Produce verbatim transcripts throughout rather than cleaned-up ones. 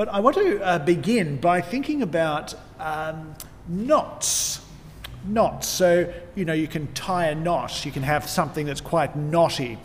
But I want to uh, begin by thinking about um, knots. Knots. So, you know, you can tie a knot. You can have something that's quite knotty.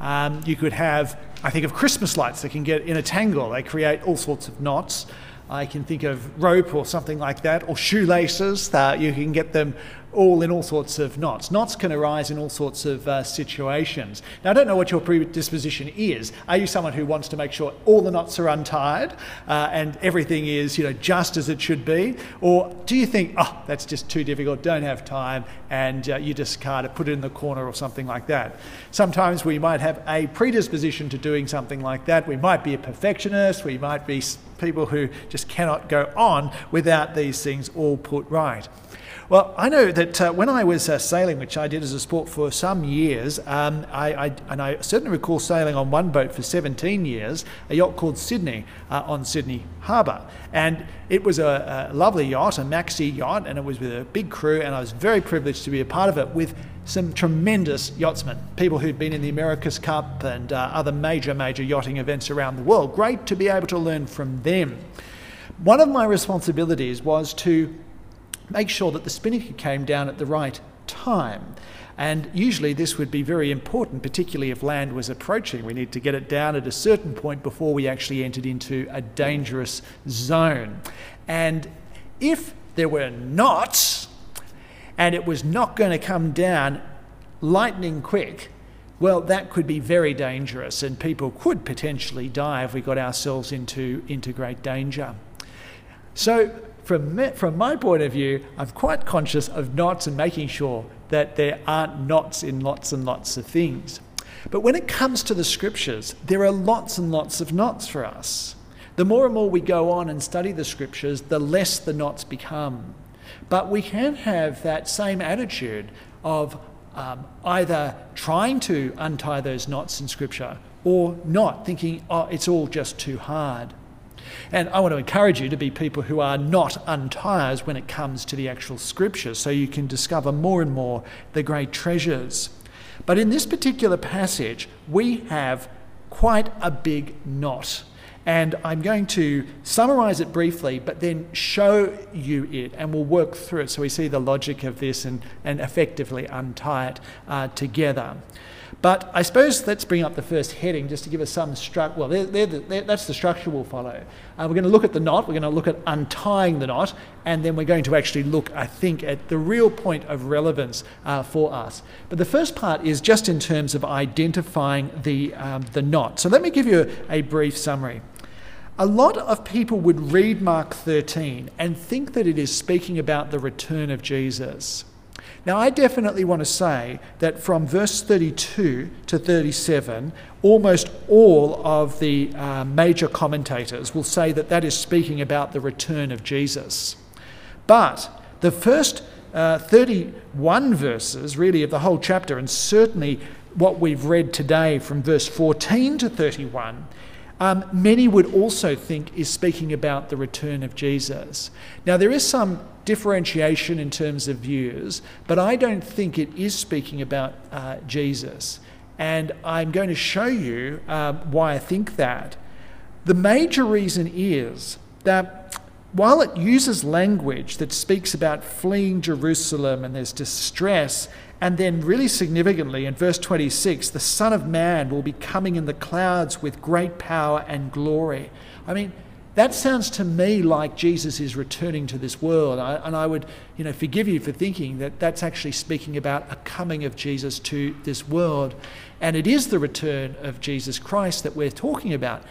Um, you could have, I think of Christmas lights that can get in a tangle. They create all sorts of knots. I can think of rope or something like that, or shoelaces. That you can get them all in all sorts of knots. Knots can arise in all sorts of uh, situations. Now, I don't know what your predisposition is. Are you someone who wants to make sure all the knots are untied uh, and everything is, you know, just as it should be? Or do you think, oh, that's just too difficult, don't have time, and uh, you discard it, put it in the corner or something like that? Sometimes we might have a predisposition to doing something like that. We might be a perfectionist. We might be people who just cannot go on without these things all put right. Well, I know that uh, when I was uh, sailing, which I did as a sport for some years, um, I, I, and I certainly recall sailing on one boat for seventeen years, a yacht called Sydney, uh, on Sydney Harbour. And it was a, a lovely yacht, a maxi yacht, and it was with a big crew, and I was very privileged to be a part of it with some tremendous yachtsmen, people who'd been in the America's Cup and uh, other major, major yachting events around the world. Great to be able to learn from them. One of my responsibilities was to make sure that the spinnaker came down at the right time. And usually this would be very important, particularly if land was approaching. We need to get it down at a certain point before we actually entered into a dangerous zone. And if there were knots and it was not going to come down lightning quick, well, that could be very dangerous, and people could potentially die if we got ourselves into, into great danger. So, From, from my point of view, I'm quite conscious of knots and making sure that there aren't knots in lots and lots of things. But when it comes to the scriptures, there are lots and lots of knots for us. The more and more we go on and study the scriptures, the less the knots become. But we can have that same attitude of um, either trying to untie those knots in scripture or not, thinking, oh, it's all just too hard. And I want to encourage you to be people who are not untiers when it comes to the actual scriptures, so you can discover more and more the great treasures. But in this particular passage, we have quite a big knot. And I'm going to summarize it briefly, but then show you it, and we'll work through it so we see the logic of this and, and effectively untie it uh, together. But I suppose let's bring up the first heading just to give us some structure. Well, they're, they're the, they're, that's the structure we'll follow. Uh, we're going to look at the knot, we're going to look at untying the knot, and then we're going to actually look, I think, at the real point of relevance uh, for us. But the first part is just in terms of identifying the, um, the knot. So let me give you a, a brief summary. A lot of people would read Mark thirteen and think that it is speaking about the return of Jesus. Now, I definitely want to say that from verse thirty-two to thirty-seven, almost all of the uh, major commentators will say that that is speaking about the return of Jesus. But the first uh, thirty-one verses, really, of the whole chapter, and certainly what we've read today from verse fourteen to thirty-one, Um, many would also think is speaking about the return of Jesus. Now, there is some differentiation in terms of views, but I don't think it is speaking about uh, Jesus. And I'm going to show you um, why I think that. The major reason is that while it uses language that speaks about fleeing Jerusalem and there's distress, and then really significantly in verse twenty-six, the Son of Man will be coming in the clouds with great power and glory. I mean, that sounds to me like Jesus is returning to this world. I, and I would, you know, forgive you for thinking that that's actually speaking about a coming of Jesus to this world. And it is the return of Jesus Christ that we're talking about.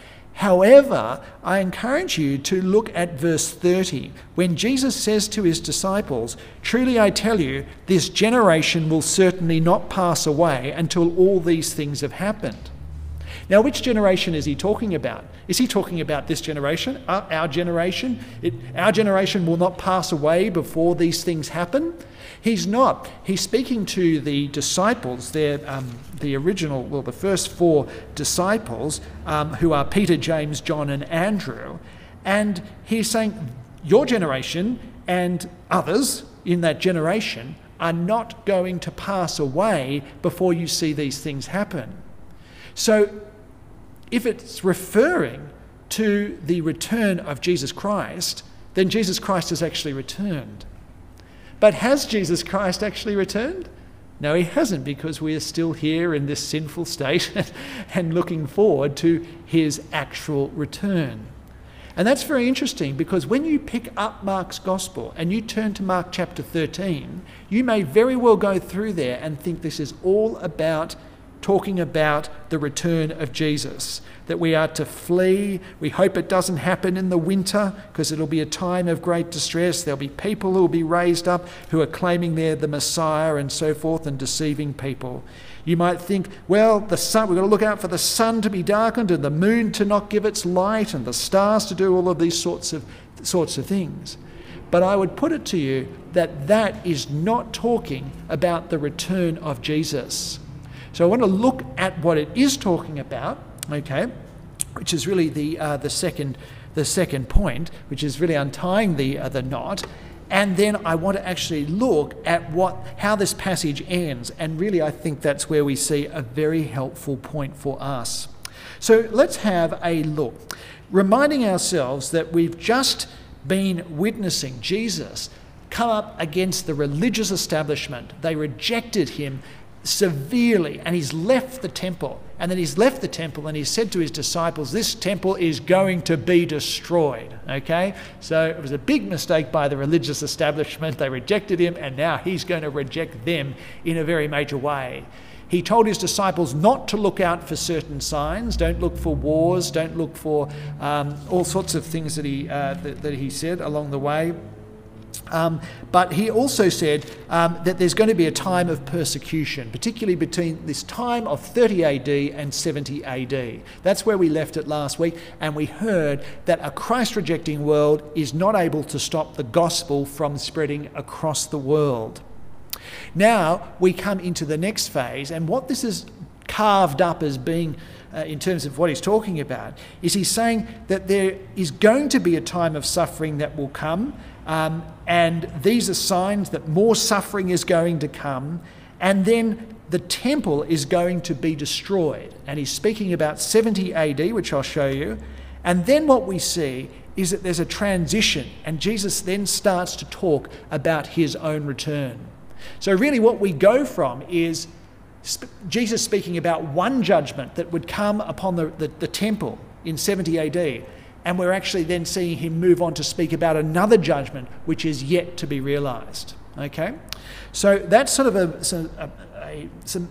However, I encourage you to look at verse thirty, when Jesus says to his disciples, "Truly I tell you, this generation will certainly not pass away until all these things have happened." Now, which generation is he talking about? Is he talking about this generation, our, our generation? It, our generation will not pass away before these things happen? He's not. He's speaking to the disciples, their, um, the original, well, the first four disciples, um, who are Peter, James, John, and Andrew. And he's saying, your generation and others in that generation are not going to pass away before you see these things happen. So if it's referring to the return of Jesus Christ, then Jesus Christ has actually returned. But has Jesus Christ actually returned? No, he hasn't, because we are still here in this sinful state and looking forward to his actual return. And that's very interesting, because when you pick up Mark's Gospel and you turn to Mark chapter thirteen, you may very well go through there and think this is all about talking about the return of Jesus, that we are to flee. We hope it doesn't happen in the winter, because it'll be a time of great distress. There'll be people who'll be raised up who are claiming they're the Messiah and so forth and deceiving people. You might think, well, the sun, we've got to look out for the sun to be darkened and the moon to not give its light and the stars to do all of these sorts of sorts of things. But I would put it to you that that is not talking about the return of Jesus. So I want to look at what it is talking about, okay, which is really the uh, the second the second point, which is really untying the uh, the knot, and then I want to actually look at what how this passage ends, and really I think that's where we see a very helpful point for us. So let's have a look, reminding ourselves that we've just been witnessing Jesus come up against the religious establishment. They rejected him severely, and he's left the temple, and then he's left the temple and he said to his disciples, this temple is going to be destroyed. Okay, so it was a big mistake by the religious establishment. They rejected him, and now he's going to reject them in a very major way. He told his disciples not to look out for certain signs. Don't look for wars, don't look for um, all sorts of things that he uh, that, that he said along the way. Um, but he also said um, that there's going to be a time of persecution, particularly between this time of thirty A D and seventy A D. That's where we left it last week, and we heard that a Christ-rejecting world is not able to stop the gospel from spreading across the world. Now we come into the next phase, and what this is carved up as being Uh, in terms of what he's talking about, is he's saying that there is going to be a time of suffering that will come, um, and these are signs that more suffering is going to come, and then the temple is going to be destroyed. And he's speaking about seventy A D, which I'll show you, and then what we see is that there's a transition, and Jesus then starts to talk about his own return. So really what we go from is Jesus speaking about one judgment that would come upon the, the, the temple in seventy A D, and we're actually then seeing him move on to speak about another judgment which is yet to be realized. Okay, so that's sort of a, so a, a some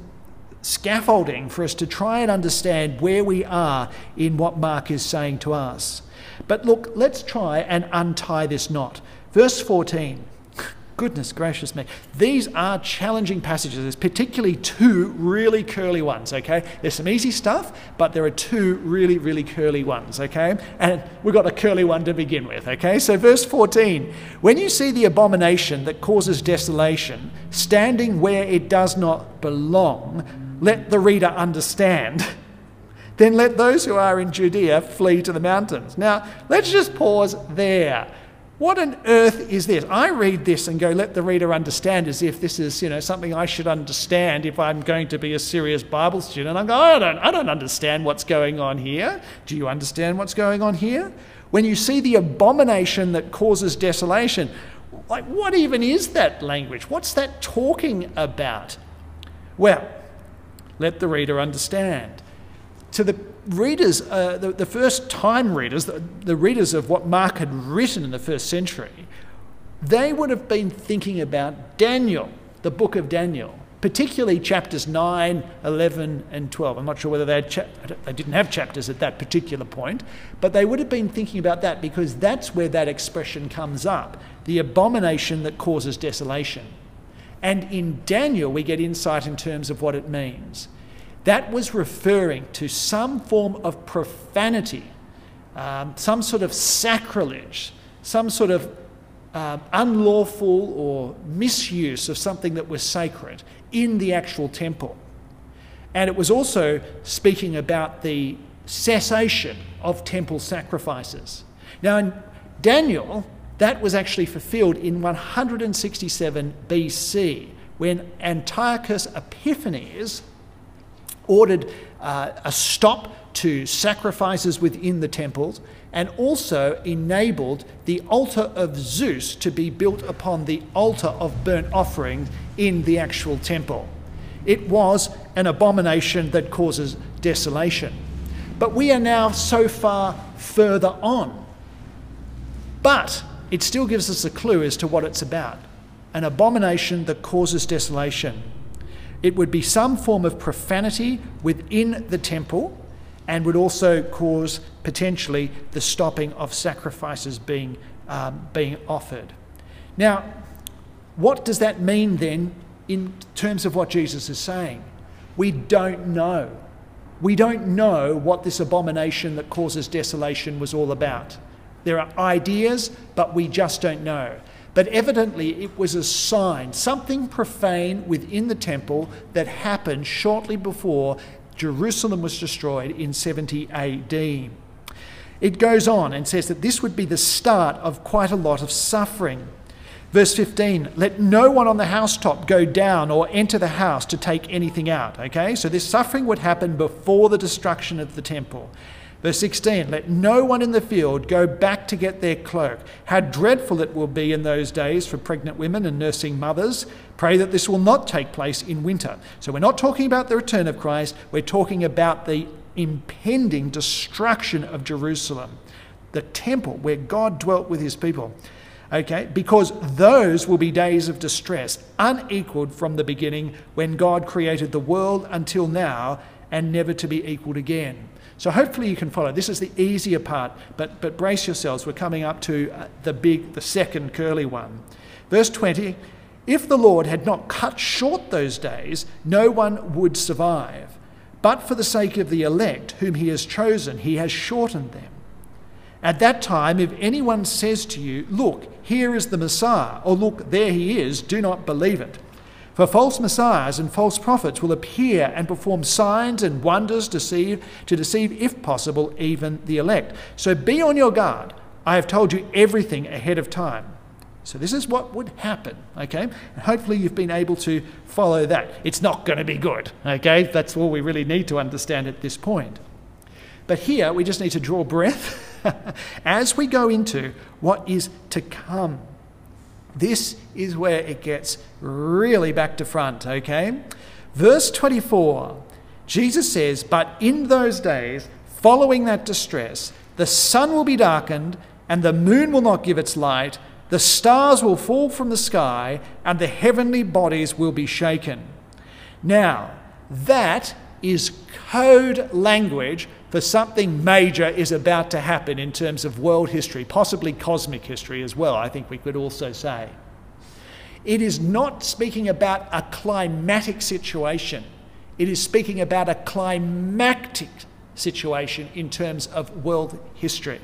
scaffolding for us to try and understand where we are in what Mark is saying to us. But look, let's try and untie this knot. Verse fourteen. Goodness gracious me. These are challenging passages. There's particularly two really curly ones, okay? There's some easy stuff, but there are two really, really curly ones, okay? And we've got a curly one to begin with, okay? So verse fourteen, when you see the abomination that causes desolation standing where it does not belong, let the reader understand. Then let those who are in Judea flee to the mountains. Now, let's just pause there. What on earth is this? I read this and go, let the reader understand, as if this is, you know, something I should understand if I'm going to be a serious Bible student. I'm going, I don't, I don't understand what's going on here. Do you understand what's going on here? When you see the abomination that causes desolation, like, what even is that language? What's that talking about? Well, let the reader understand. To the readers, uh, the, the first time readers, the, the readers of what Mark had written in the first century, they would have been thinking about Daniel, the book of Daniel, particularly chapters nine, eleven and twelve. I'm not sure whether they, had cha they didn't have chapters at that particular point, but they would have been thinking about that, because that's where that expression comes up, the abomination that causes desolation. And in Daniel we get insight in terms of what it means. That was referring to some form of profanity, um, some sort of sacrilege, some sort of uh, unlawful or misuse of something that was sacred in the actual temple. And it was also speaking about the cessation of temple sacrifices. Now in Daniel, that was actually fulfilled in one hundred sixty-seven B C, when Antiochus Epiphanes ordered uh, a stop to sacrifices within the temples, and also enabled the altar of Zeus to be built upon the altar of burnt offerings in the actual temple. It was an abomination that causes desolation. But we are now so far further on. But it still gives us a clue as to what it's about. An abomination that causes desolation. It would be some form of profanity within the temple, and would also cause potentially the stopping of sacrifices being, um, being offered. Now, what does that mean then in terms of what Jesus is saying? We don't know. We don't know what this abomination that causes desolation was all about. There are ideas, but we just don't know. But evidently it was a sign, something profane within the temple that happened shortly before Jerusalem was destroyed in seventy A D. It goes on and says that this would be the start of quite a lot of suffering. Verse fifteen, let no one on the housetop go down or enter the house to take anything out. Okay, so this suffering would happen before the destruction of the temple. Verse sixteen, let no one in the field go back to get their cloak. How dreadful it will be in those days for pregnant women and nursing mothers. Pray that this will not take place in winter. So we're not talking about the return of Christ, we're talking about the impending destruction of Jerusalem, the temple where God dwelt with his people. Okay, because those will be days of distress, unequaled from the beginning when God created the world until now, and never to be equaled again. So hopefully you can follow. This is the easier part, but, but brace yourselves. We're coming up to uh, the big, the second curly one. Verse twenty, if the Lord had not cut short those days, no one would survive. But for the sake of the elect, whom he has chosen, he has shortened them. At that time, if anyone says to you, look, here is the Messiah, or look, there he is, do not believe it. For false messiahs and false prophets will appear and perform signs and wonders deceive, to deceive, if possible, even the elect. So be on your guard. I have told you everything ahead of time. So this is what would happen, okay? And hopefully you've been able to follow that. It's not going to be good, okay? That's all we really need to understand at this point. But here we just need to draw breath as we go into what is to come. This is where it gets really back to front, okay? Verse twenty-four, Jesus says, but in those days, following that distress, the sun will be darkened, and the moon will not give its light, the stars will fall from the sky, and the heavenly bodies will be shaken. Now, that is code language for something major is about to happen in terms of world history, possibly cosmic history as well, I think we could also say. It is not speaking about a climatic situation. It is speaking about a climactic situation in terms of world history.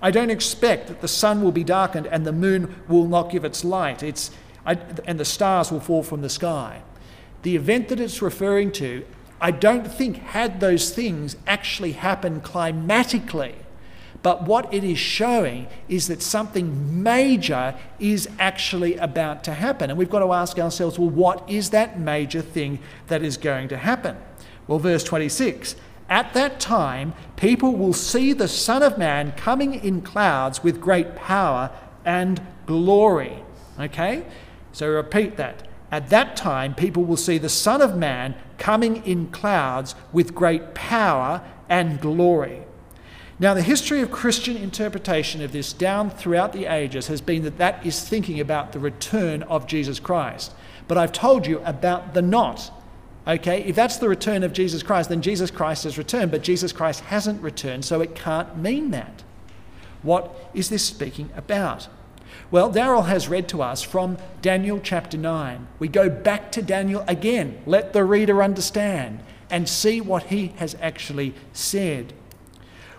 I don't expect that the sun will be darkened and the moon will not give its light, it's, I, and the stars will fall from the sky. The event that it's referring to, I don't think had those things actually happened climatically, but what it is showing is that something major is actually about to happen. And we've got to ask ourselves, well, what is that major thing that is going to happen? Well, verse twenty-six, at that time, people will see the Son of Man coming in clouds with great power and glory. Okay, so repeat that. At that time, people will see the Son of Man coming in clouds with great power and glory. Now, the history of Christian interpretation of this down throughout the ages has been that that is thinking about the return of Jesus Christ. But I've told you about the not. Okay, if that's the return of Jesus Christ, then Jesus Christ has returned, but Jesus Christ hasn't returned, so it can't mean that. What is this speaking about? Well, Darrell has read to us from Daniel chapter nine. We go back to Daniel again. Let the reader understand and see what he has actually said.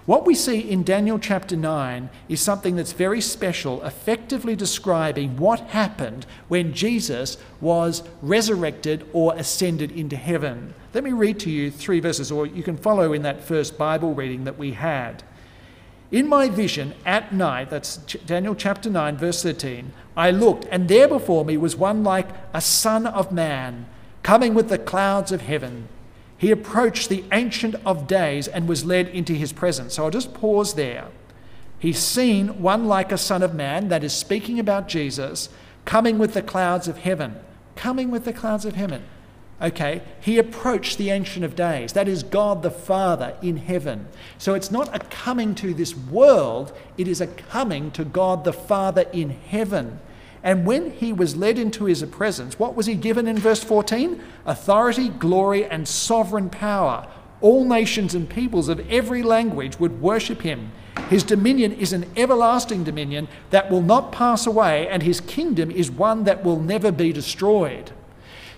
What we see in Daniel chapter nine is something that's very special, effectively describing what happened when Jesus was resurrected or ascended into heaven. Let me read to you three verses, or you can follow in that first Bible reading that we had. In my vision at night, that's Daniel chapter nine, verse thirteen, I looked, and there before me was one like a son of man, coming with the clouds of heaven. he approached the Ancient of Days and was led into his presence. So I'll just pause there. He's seen one like a son of man, that is speaking about Jesus, coming with the clouds of heaven. Coming with the clouds of heaven. Okay, he approached the Ancient of Days. That is God the Father in heaven. So it's not a coming to this world, it is a coming to God the Father in heaven. And when he was led into his presence, what was he given in verse fourteen? Authority, glory, and sovereign power. All nations and peoples of every language would worship him. His dominion is an everlasting dominion that will not pass away, and his kingdom is one that will never be destroyed.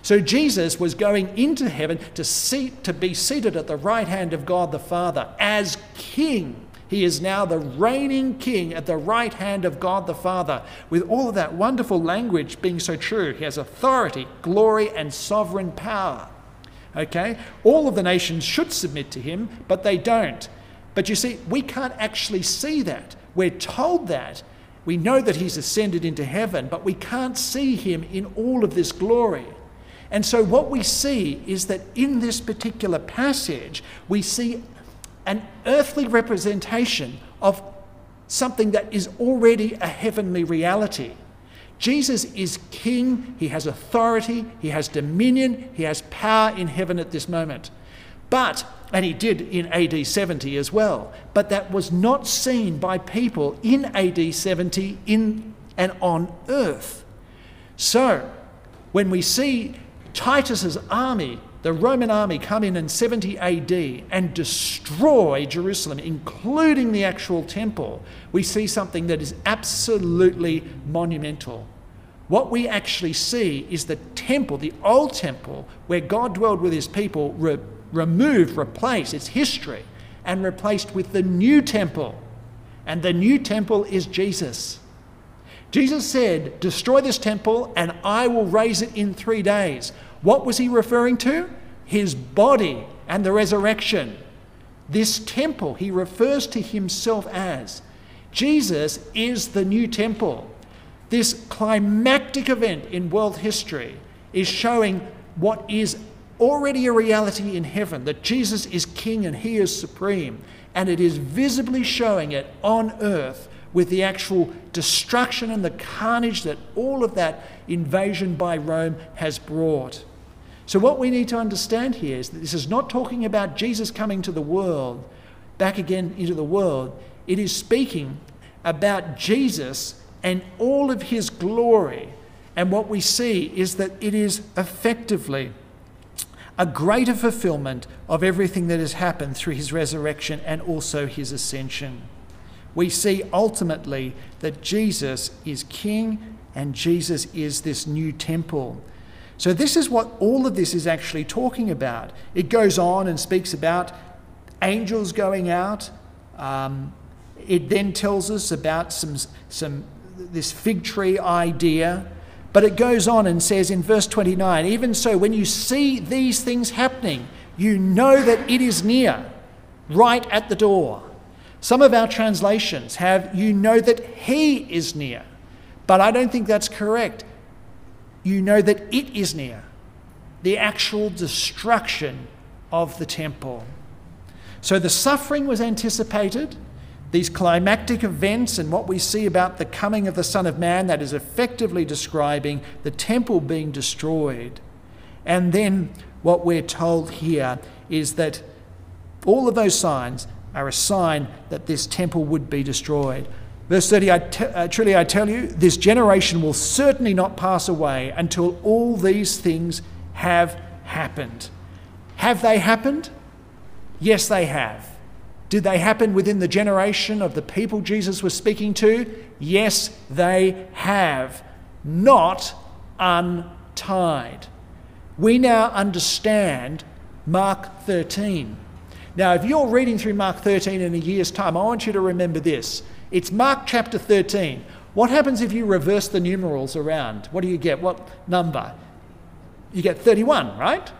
So Jesus was going into heaven to seat, to be seated at the right hand of God the Father as King. He is now the reigning King at the right hand of God the Father, with all of that wonderful language being so true. He has authority, glory, and sovereign power. Okay? All of the nations should submit to him, but they don't. But you see, we can't actually see that. We're told that. We know that he's ascended into heaven, but we can't see him in all of this glory. And so what we see is that in this particular passage, we see an earthly representation of something that is already a heavenly reality. Jesus is King, he has authority, he has dominion, he has power in heaven at this moment. But, and he did in A D seventy as well, but that was not seen by people in A D seventy in and on earth. So, when we see Titus's army, the Roman army, come in in seventy A D and destroy Jerusalem, including the actual temple, we see something that is absolutely monumental. What we actually see is the temple, the old temple, where God dwelled with his people, re- removed, replaced, its history, and replaced with the new temple. And the new temple is Jesus. Jesus said, destroy this temple and I will raise it in three days. What was he referring to? His body and the resurrection. This temple he refers to himself as. Jesus is the new temple. This climactic event in world history is showing what is already a reality in heaven, that Jesus is King and he is supreme. And it is visibly showing it on earth, with the actual destruction and the carnage that all of that invasion by Rome has brought. So what we need to understand here is that this is not talking about Jesus coming to the world, back again into the world. It is speaking about Jesus and all of his glory. And what we see is that it is effectively a greater fulfillment of everything that has happened through his resurrection and also his ascension. We see ultimately that Jesus is King and Jesus is this new temple. So this is what all of this is actually talking about. It goes on and speaks about angels going out. Um, it then tells us about some, some this fig tree idea. But it goes on and says in verse twenty-nine, even so, when you see these things happening, you know that it is near, right at the door. Some of our translations have, you know that he is near, but I don't think that's correct. You know that it is near, the actual destruction of the temple. So the suffering was anticipated, these climactic events, and what we see about the coming of the Son of Man, that is effectively describing the temple being destroyed. And then what we're told here is that all of those signs are a sign that this temple would be destroyed. Verse thirty, I t- uh, truly I tell you, this generation will certainly not pass away until all these things have happened. Have they happened? Yes, they have. Did they happen within the generation of the people Jesus was speaking to? Yes, they have. Not untied. We now understand Mark thirteen. Now, if you're reading through Mark thirteen in a year's time, I want you to remember this. It's Mark chapter thirteen. What happens if you reverse the numerals around? What do you get? What number? You get thirty-one, right?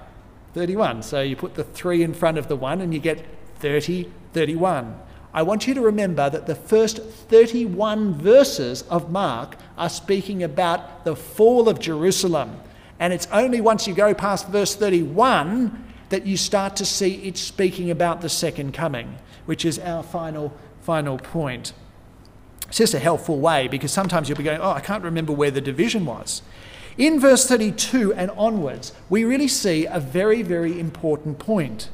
thirty-one. So you put the three in front of the one and you get thirty, thirty-one. I want you to remember that the first thirty-one verses of Mark are speaking about the fall of Jerusalem. And it's only once you go past verse thirty-one that you start to see it speaking about the second coming, which is our final, final point. It's just a helpful way, because sometimes you'll be going, oh, I can't remember where the division was. In verse thirty-two and onwards, we really see a very, very important point.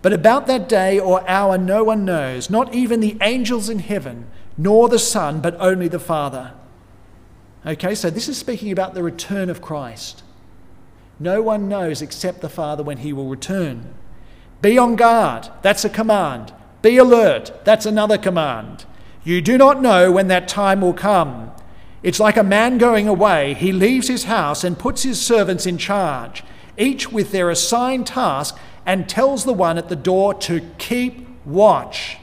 But about that day or hour no one knows, not even the angels in heaven, nor the Son, but only the Father. Okay, so this is speaking about the return of Christ. No one knows except the Father when he will return. Be on guard, that's a command. Be alert, that's another command. You do not know when that time will come. It's like a man going away. He leaves his house and puts his servants in charge, each with their assigned task, and tells the one at the door to keep watch.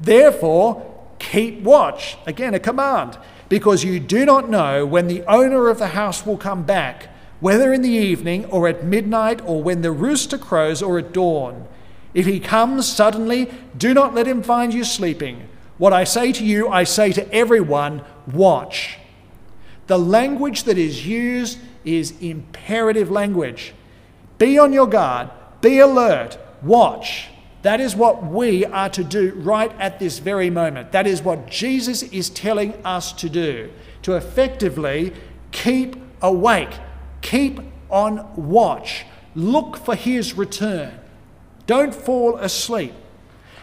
Therefore, keep watch. Again, a command. Because you do not know when the owner of the house will come back, whether in the evening or at midnight or when the rooster crows or at dawn. If he comes suddenly, do not let him find you sleeping. What I say to you, I say to everyone, watch. The language that is used is imperative language. Be on your guard, be alert, watch. That is what we are to do right at this very moment. That is what Jesus is telling us to do, to effectively keep awake, keep on watch, look for his return. Don't fall asleep.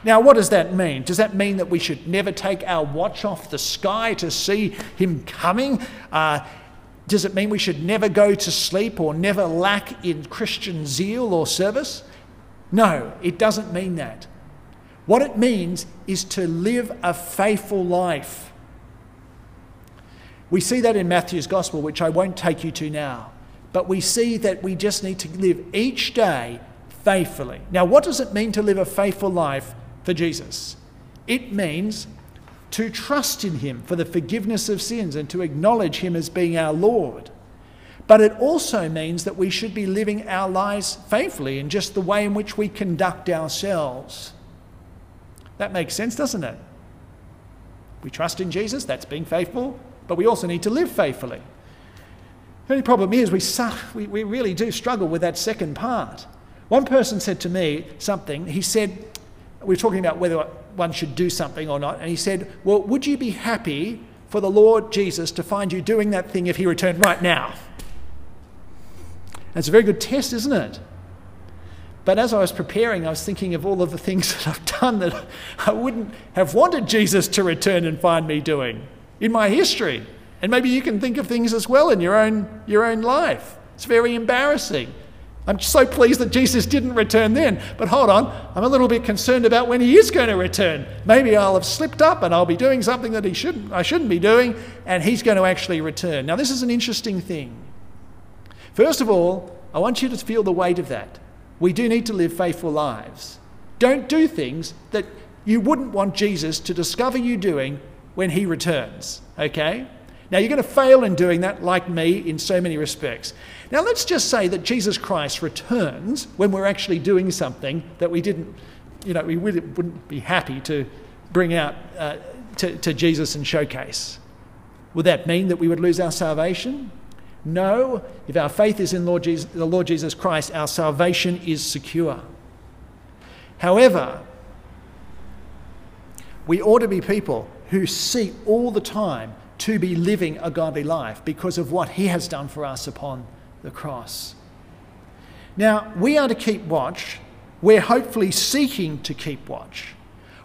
Now, what does that mean? Does that mean that we should never take our watch off the sky to see him coming? Uh, does it mean we should never go to sleep or never lack in Christian zeal or service? No, it doesn't mean that. What it means is to live a faithful life. We see that in Matthew's Gospel, which I won't take you to now, but we see that we just need to live each day faithfully. Now, what does it mean to live a faithful life for Jesus? It means to trust in him for the forgiveness of sins and to acknowledge him as being our Lord. But it also means that we should be living our lives faithfully in just the way in which we conduct ourselves. That makes sense, doesn't it? We trust in Jesus, that's being faithful, but we also need to live faithfully. The only problem is we, we, we really do struggle with that second part. One person said to me something. He said, we were talking about whether one should do something or not, and he said, well, would you be happy for the Lord Jesus to find you doing that thing if he returned right now? That's a very good test, isn't it? But as I was preparing, I was thinking of all of the things that I've done that I wouldn't have wanted Jesus to return and find me doing in my history. And maybe you can think of things as well in your own, your own life. It's very embarrassing. I'm so pleased that Jesus didn't return then. But hold on, I'm a little bit concerned about when he is going to return. Maybe I'll have slipped up and I'll be doing something that he shouldn't, I shouldn't be doing, and he's going to actually return. Now, this is an interesting thing. First of all, I want you to feel the weight of that. We do need to live faithful lives. Don't do things that you wouldn't want Jesus to discover you doing when he returns, okay? Now, you're going to fail in doing that, like me, in so many respects. Now, let's just say that Jesus Christ returns when we're actually doing something that we didn't, you know, we wouldn't be happy to bring out uh, to, to Jesus and showcase. Would that mean that we would lose our salvation? No. If our faith is in Lord Jesus, the Lord Jesus Christ, our salvation is secure. However, we ought to be people who seek all the time to be living a godly life because of what he has done for us upon the cross. Now, we are to keep watch. We're hopefully seeking to keep watch.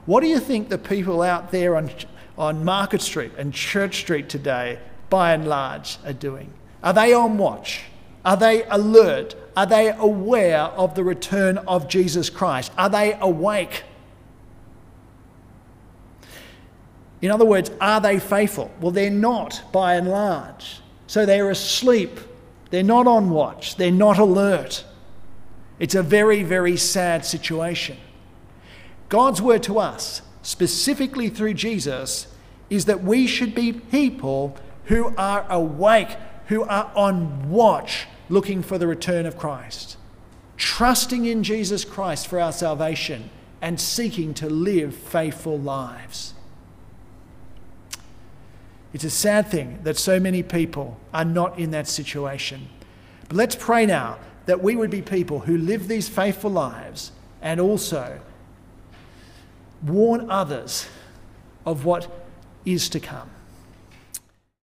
What do you think the people out there on, on Market Street and Church Street today, by and large, are doing? Are they on watch? Are they alert? Are they aware of the return of Jesus Christ? Are they awake? In other words, are they faithful? Well, they're not, by and large. So they're asleep. They're not on watch. They're not alert. It's a very, very sad situation. God's word to us, specifically through Jesus, is that we should be people who are awake, who are on watch, looking for the return of Christ, trusting in Jesus Christ for our salvation and seeking to live faithful lives. It's a sad thing that so many people are not in that situation. But let's pray now that we would be people who live these faithful lives and also warn others of what is to come.